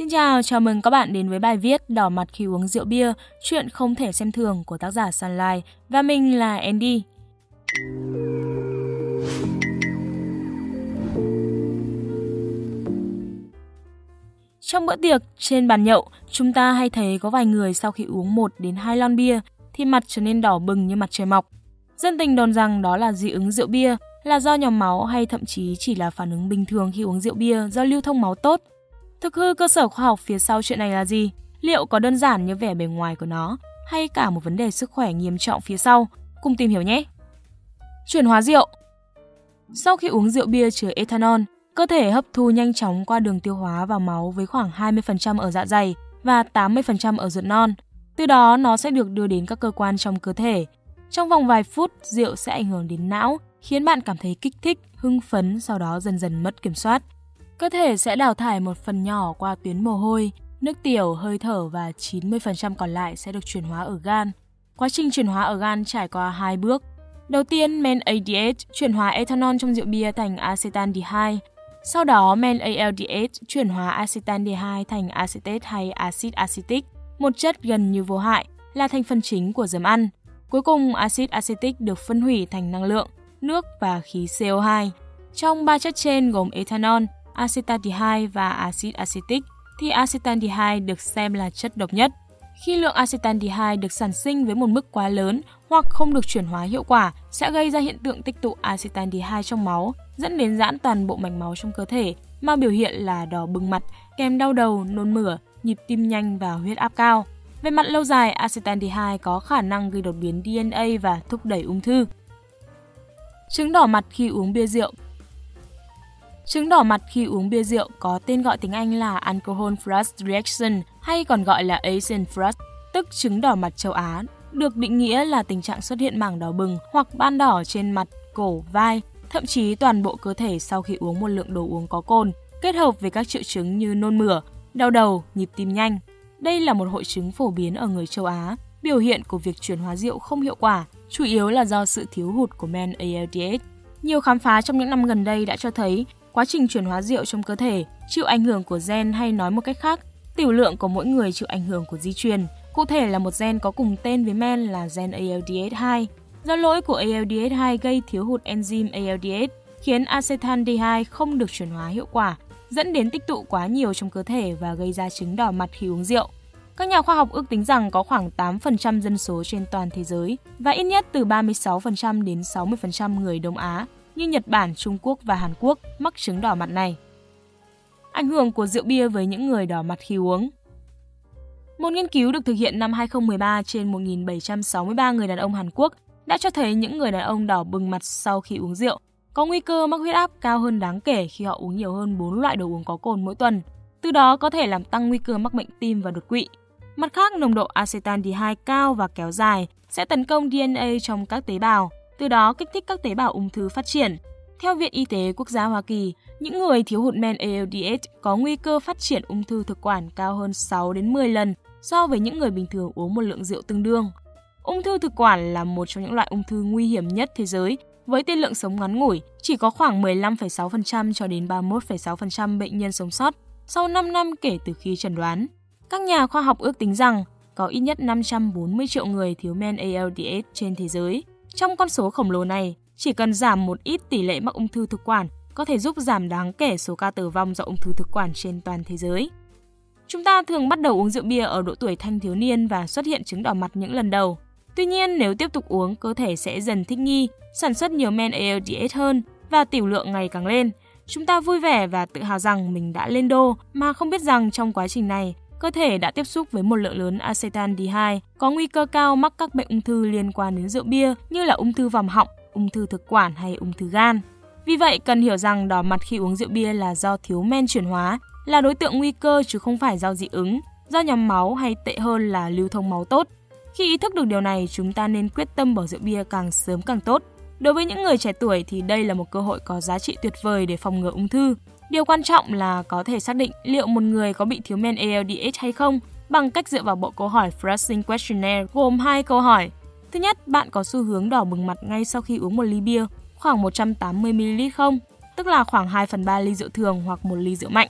Xin chào, chào mừng các bạn đến với bài viết Đỏ mặt khi uống rượu bia, chuyện không thể xem thường của tác giả Sunlight. Và mình là Andy. Trong bữa tiệc, trên bàn nhậu, chúng ta hay thấy có vài người sau khi uống 1 đến 2 lon bia thì mặt trở nên đỏ bừng như mặt trời mọc. Dân tình đồn rằng đó là dị ứng rượu bia, là do nhóm máu hay thậm chí chỉ là phản ứng bình thường khi uống rượu bia do lưu thông máu tốt. Thực hư cơ sở khoa học phía sau chuyện này là gì? Liệu có đơn giản như vẻ bề ngoài của nó hay cả một vấn đề sức khỏe nghiêm trọng phía sau? Cùng tìm hiểu nhé! Chuyển hóa rượu. Sau khi uống rượu bia chứa ethanol, cơ thể hấp thu nhanh chóng qua đường tiêu hóa vào máu với khoảng 20% ở dạ dày và 80% ở ruột non. Từ đó nó sẽ được đưa đến các cơ quan trong cơ thể. Trong vòng vài phút, rượu sẽ ảnh hưởng đến não, khiến bạn cảm thấy kích thích, hưng phấn, sau đó dần dần mất kiểm soát. Cơ thể sẽ đào thải một phần nhỏ qua tuyến mồ hôi, nước tiểu, hơi thở và 90% còn lại sẽ được chuyển hóa ở gan. Quá trình chuyển hóa ở gan trải qua 2 bước. Đầu tiên, men ADH chuyển hóa ethanol trong rượu bia thành acetaldehyde. Sau đó, men ALDH chuyển hóa acetaldehyde thành acetate hay acid acetic, một chất gần như vô hại, là thành phần chính của giấm ăn. Cuối cùng, acid acetic được phân hủy thành năng lượng, nước và khí CO2. Trong 3 chất trên gồm ethanol, acetaldehyde và acid acetic thì acetaldehyde được xem là chất độc nhất. Khi lượng acetaldehyde được sản sinh với một mức quá lớn hoặc không được chuyển hóa hiệu quả sẽ gây ra hiện tượng tích tụ acetaldehyde trong máu, dẫn đến giãn toàn bộ mạch máu trong cơ thể mà biểu hiện là đỏ bừng mặt, kèm đau đầu, nôn mửa, nhịp tim nhanh và huyết áp cao. Về mặt lâu dài, acetaldehyde có khả năng gây đột biến DNA và thúc đẩy ung thư. Chứng đỏ mặt khi uống bia rượu. Chứng đỏ mặt khi uống bia rượu có tên gọi tiếng Anh là Alcohol Flush Reaction hay còn gọi là Asian Flush, tức chứng đỏ mặt châu Á, được định nghĩa là tình trạng xuất hiện mảng đỏ bừng hoặc ban đỏ trên mặt, cổ, vai, thậm chí toàn bộ cơ thể sau khi uống một lượng đồ uống có cồn, kết hợp với các triệu chứng như nôn mửa, đau đầu, nhịp tim nhanh. Đây là một hội chứng phổ biến ở người châu Á, biểu hiện của việc chuyển hóa rượu không hiệu quả, chủ yếu là do sự thiếu hụt của men ALDH. Nhiều khám phá trong những năm gần đây đã cho thấy quá trình chuyển hóa rượu trong cơ thể chịu ảnh hưởng của gen, hay nói một cách khác, tiểu lượng của mỗi người chịu ảnh hưởng của di truyền. Cụ thể là một gen có cùng tên với men là gen ALDH2. Do lỗi của ALDH2 gây thiếu hụt enzyme ALDH, khiến acetaldehyde không được chuyển hóa hiệu quả, dẫn đến tích tụ quá nhiều trong cơ thể và gây ra chứng đỏ mặt khi uống rượu. Các nhà khoa học ước tính rằng có khoảng 8% dân số trên toàn thế giới và ít nhất từ 36% đến 60% người Đông Á như Nhật Bản, Trung Quốc và Hàn Quốc mắc chứng đỏ mặt này. Ảnh hưởng của rượu bia với những người đỏ mặt khi uống. Một nghiên cứu được thực hiện năm 2013 trên 1.763 người đàn ông Hàn Quốc đã cho thấy những người đàn ông đỏ bừng mặt sau khi uống rượu có nguy cơ mắc huyết áp cao hơn đáng kể khi họ uống nhiều hơn 4 loại đồ uống có cồn mỗi tuần, từ đó có thể làm tăng nguy cơ mắc bệnh tim và đột quỵ. Mặt khác, nồng độ acetaldehyde cao và kéo dài sẽ tấn công DNA trong các tế bào, từ đó kích thích các tế bào ung thư phát triển. Theo Viện Y tế Quốc gia Hoa Kỳ, những người thiếu hụt men ALDH có nguy cơ phát triển ung thư thực quản cao hơn 6 đến 10 lần so với những người bình thường uống một lượng rượu tương đương. Ung thư thực quản là một trong những loại ung thư nguy hiểm nhất thế giới, với tỷ lệ sống ngắn ngủi chỉ có khoảng 15,6% cho đến 31,6% bệnh nhân sống sót sau 5 năm kể từ khi chẩn đoán. Các nhà khoa học ước tính rằng có ít nhất 540 triệu người thiếu men ALDH trên thế giới. Trong con số khổng lồ này, chỉ cần giảm một ít tỷ lệ mắc ung thư thực quản có thể giúp giảm đáng kể số ca tử vong do ung thư thực quản trên toàn thế giới. Chúng ta thường bắt đầu uống rượu bia ở độ tuổi thanh thiếu niên và xuất hiện chứng đỏ mặt những lần đầu. Tuy nhiên, nếu tiếp tục uống, cơ thể sẽ dần thích nghi, sản xuất nhiều men ALDH hơn và tiểu lượng ngày càng lên. Chúng ta vui vẻ và tự hào rằng mình đã lên đô mà không biết rằng trong quá trình này, cơ thể đã tiếp xúc với một lượng lớn acetaldehyde có nguy cơ cao mắc các bệnh ung thư liên quan đến rượu bia như là ung thư vòm họng, ung thư thực quản hay ung thư gan. Vì vậy, cần hiểu rằng đỏ mặt khi uống rượu bia là do thiếu men chuyển hóa, là đối tượng nguy cơ chứ không phải do dị ứng, do nhóm máu hay tệ hơn là lưu thông máu tốt. Khi ý thức được điều này, chúng ta nên quyết tâm bỏ rượu bia càng sớm càng tốt. Đối với những người trẻ tuổi thì đây là một cơ hội có giá trị tuyệt vời để phòng ngừa ung thư. Điều quan trọng là có thể xác định liệu một người có bị thiếu men ALDH hay không bằng cách dựa vào bộ câu hỏi Flushing Questionnaire gồm 2 câu hỏi. Thứ nhất, bạn có xu hướng đỏ bừng mặt ngay sau khi uống một ly bia khoảng 180ml không, tức là khoảng 2/3 ly rượu thường hoặc một ly rượu mạnh.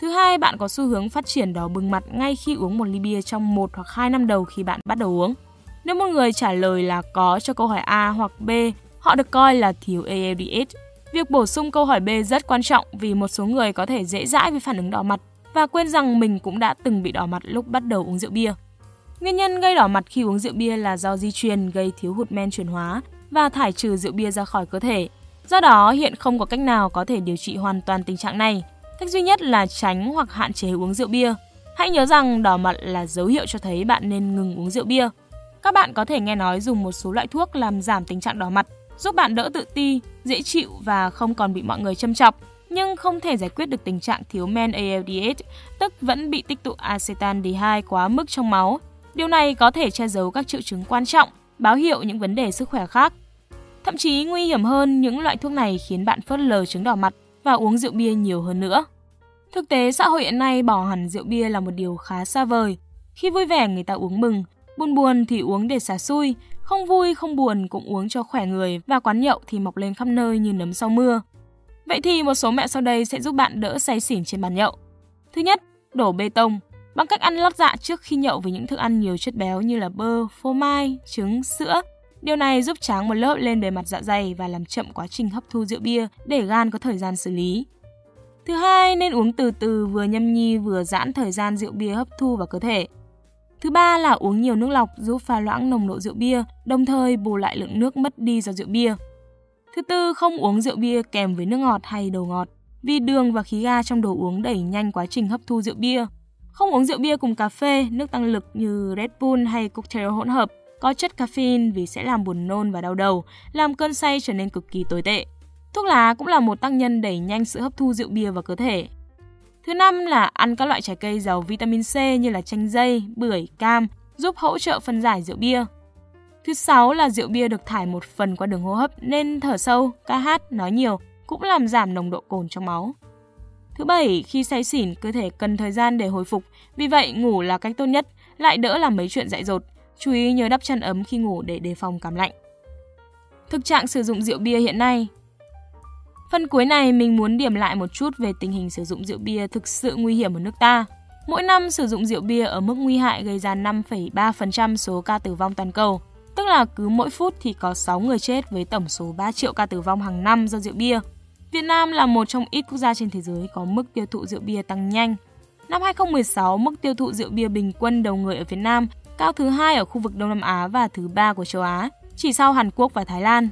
Thứ hai, bạn có xu hướng phát triển đỏ bừng mặt ngay khi uống một ly bia trong 1 hoặc 2 năm đầu khi bạn bắt đầu uống. Nếu một người trả lời là có cho câu hỏi A hoặc B, họ được coi là thiếu ALDH. Việc bổ sung câu hỏi B rất quan trọng vì một số người có thể dễ dãi với phản ứng đỏ mặt và quên rằng mình cũng đã từng bị đỏ mặt lúc bắt đầu uống rượu bia. Nguyên nhân gây đỏ mặt khi uống rượu bia là do di truyền gây thiếu hụt men chuyển hóa và thải trừ rượu bia ra khỏi cơ thể. Do đó, hiện không có cách nào có thể điều trị hoàn toàn tình trạng này. Cách duy nhất là tránh hoặc hạn chế uống rượu bia. Hãy nhớ rằng đỏ mặt là dấu hiệu cho thấy bạn nên ngừng uống rượu bia. Các bạn có thể nghe nói dùng một số loại thuốc làm giảm tình trạng đỏ mặt, giúp bạn đỡ tự ti, dễ chịu và không còn bị mọi người châm chọc, nhưng không thể giải quyết được tình trạng thiếu men ALDH, tức vẫn bị tích tụ acetaldehyde quá mức trong máu. Điều này có thể che giấu các triệu chứng quan trọng, báo hiệu những vấn đề sức khỏe khác. Thậm chí nguy hiểm hơn, những loại thuốc này khiến bạn phớt lờ chứng đỏ mặt và uống rượu bia nhiều hơn nữa. Thực tế, xã hội hiện nay bỏ hẳn rượu bia là một điều khá xa vời. Khi vui vẻ người ta uống mừng, buồn buồn thì uống để xả xui, không vui không buồn cũng uống cho khỏe người, và quán nhậu thì mọc lên khắp nơi như nấm sau mưa. Vậy thì một số mẹo sau đây sẽ giúp bạn đỡ say xỉn trên bàn nhậu. Thứ nhất, đổ bê tông. Bằng cách ăn lót dạ trước khi nhậu với những thức ăn nhiều chất béo như là bơ, phô mai, trứng, sữa. Điều này giúp tráng một lớp lên bề mặt dạ dày và làm chậm quá trình hấp thu rượu bia để gan có thời gian xử lý. Thứ hai, nên uống từ từ, vừa nhâm nhi vừa giãn thời gian rượu bia hấp thu vào cơ thể. Thứ ba là uống nhiều nước lọc giúp pha loãng nồng độ rượu bia, đồng thời bù lại lượng nước mất đi do rượu bia. Thứ tư, không uống rượu bia kèm với nước ngọt hay đồ ngọt, vì đường và khí ga trong đồ uống đẩy nhanh quá trình hấp thu rượu bia. Không uống rượu bia cùng cà phê, nước tăng lực như Red Bull hay cocktail hỗn hợp có chất caffeine vì sẽ làm buồn nôn và đau đầu, làm cơn say trở nên cực kỳ tồi tệ. Thuốc lá cũng là một tác nhân đẩy nhanh sự hấp thu rượu bia vào cơ thể. Thứ năm là ăn các loại trái cây giàu vitamin C như là chanh dây, bưởi, cam, giúp hỗ trợ phân giải rượu bia. Thứ sáu là rượu bia được thải một phần qua đường hô hấp nên thở sâu, ca hát, nói nhiều cũng làm giảm nồng độ cồn trong máu. Thứ bảy, khi say xỉn, cơ thể cần thời gian để hồi phục, vì vậy ngủ là cách tốt nhất, lại đỡ làm mấy chuyện dại dột. Chú ý nhớ đắp chăn ấm khi ngủ để đề phòng cảm lạnh. Thực trạng sử dụng rượu bia hiện nay. Phần cuối này mình muốn điểm lại một chút về tình hình sử dụng rượu bia thực sự nguy hiểm ở nước ta. Mỗi năm sử dụng rượu bia ở mức nguy hại gây ra 5,3% số ca tử vong toàn cầu, tức là cứ mỗi phút thì có 6 người chết với tổng số 3 triệu ca tử vong hàng năm do rượu bia. Việt Nam là một trong ít quốc gia trên thế giới có mức tiêu thụ rượu bia tăng nhanh. Năm 2016, mức tiêu thụ rượu bia bình quân đầu người ở Việt Nam cao thứ 2 ở khu vực Đông Nam Á và thứ 3 của châu Á, chỉ sau Hàn Quốc và Thái Lan.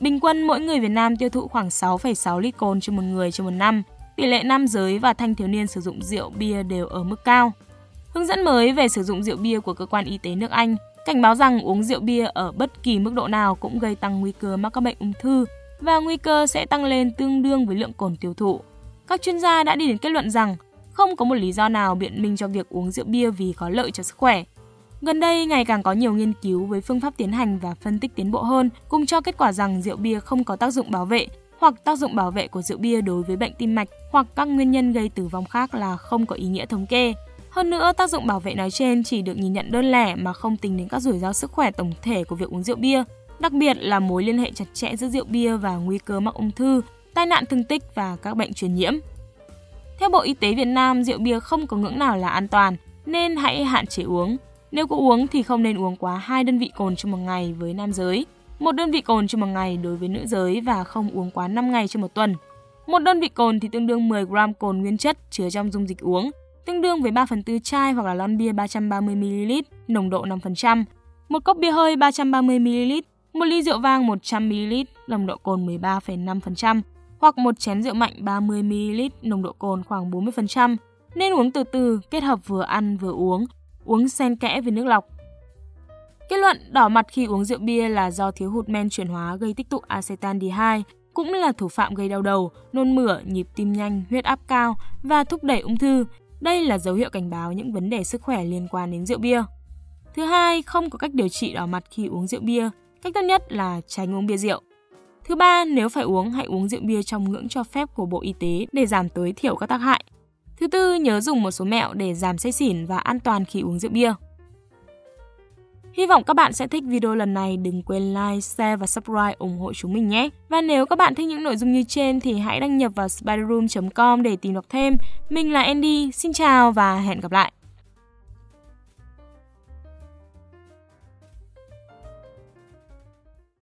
Bình quân mỗi người Việt Nam tiêu thụ khoảng 6,6 lít cồn trên một người trên một năm. Tỷ lệ nam giới và thanh thiếu niên sử dụng rượu bia đều ở mức cao. Hướng dẫn mới về sử dụng rượu bia của cơ quan y tế nước Anh cảnh báo rằng uống rượu bia ở bất kỳ mức độ nào cũng gây tăng nguy cơ mắc các bệnh ung thư và nguy cơ sẽ tăng lên tương đương với lượng cồn tiêu thụ. Các chuyên gia đã đi đến kết luận rằng không có một lý do nào biện minh cho việc uống rượu bia vì có lợi cho sức khỏe. Gần đây, ngày càng có nhiều nghiên cứu với phương pháp tiến hành và phân tích tiến bộ hơn cùng cho kết quả rằng rượu bia không có tác dụng bảo vệ hoặc tác dụng bảo vệ của rượu bia đối với bệnh tim mạch hoặc các nguyên nhân gây tử vong khác là không có ý nghĩa thống kê. Hơn nữa, tác dụng bảo vệ nói trên chỉ được nhìn nhận đơn lẻ mà không tính đến các rủi ro sức khỏe tổng thể của việc uống rượu bia, đặc biệt là mối liên hệ chặt chẽ giữa rượu bia và nguy cơ mắc ung thư, tai nạn thương tích và các bệnh truyền nhiễm. Theo Bộ Y tế Việt Nam, rượu bia không có ngưỡng nào là an toàn nên hãy hạn chế uống. Nếu có uống thì không nên uống quá 2 đơn vị cồn trên một ngày với nam giới, 1 đơn vị cồn trên một ngày đối với nữ giới và không uống quá 5 ngày trên một tuần. 1 đơn vị cồn thì tương đương 10 gram cồn nguyên chất chứa trong dung dịch uống, tương đương với 3/4 chai hoặc là lon bia 330ml, nồng độ 5%, 1 cốc bia hơi 330ml, 1 ly rượu vang 100ml, nồng độ cồn 13,5%, hoặc 1 chén rượu mạnh 30ml, nồng độ cồn khoảng 40%, nên uống từ từ, kết hợp vừa ăn vừa uống, uống xen kẽ với nước lọc. Kết luận, đỏ mặt khi uống rượu bia là do thiếu hụt men chuyển hóa gây tích tụ acetaldehyde, cũng là thủ phạm gây đau đầu, nôn mửa, nhịp tim nhanh, huyết áp cao và thúc đẩy ung thư. Đây là dấu hiệu cảnh báo những vấn đề sức khỏe liên quan đến rượu bia. Thứ hai, không có cách điều trị đỏ mặt khi uống rượu bia. Cách tốt nhất là tránh uống bia rượu. Thứ ba, nếu phải uống, hãy uống rượu bia trong ngưỡng cho phép của Bộ Y tế để giảm tối thiểu các tác hại. Thứ tư, nhớ dùng một số mẹo để giảm say xỉn và an toàn khi uống rượu bia. Hy vọng các bạn sẽ thích video lần này. Đừng quên like, share và subscribe ủng hộ chúng mình nhé. Và nếu các bạn thích những nội dung như trên thì hãy đăng nhập vào spiderum.com để tìm đọc thêm. Mình là Andy, xin chào và hẹn gặp lại.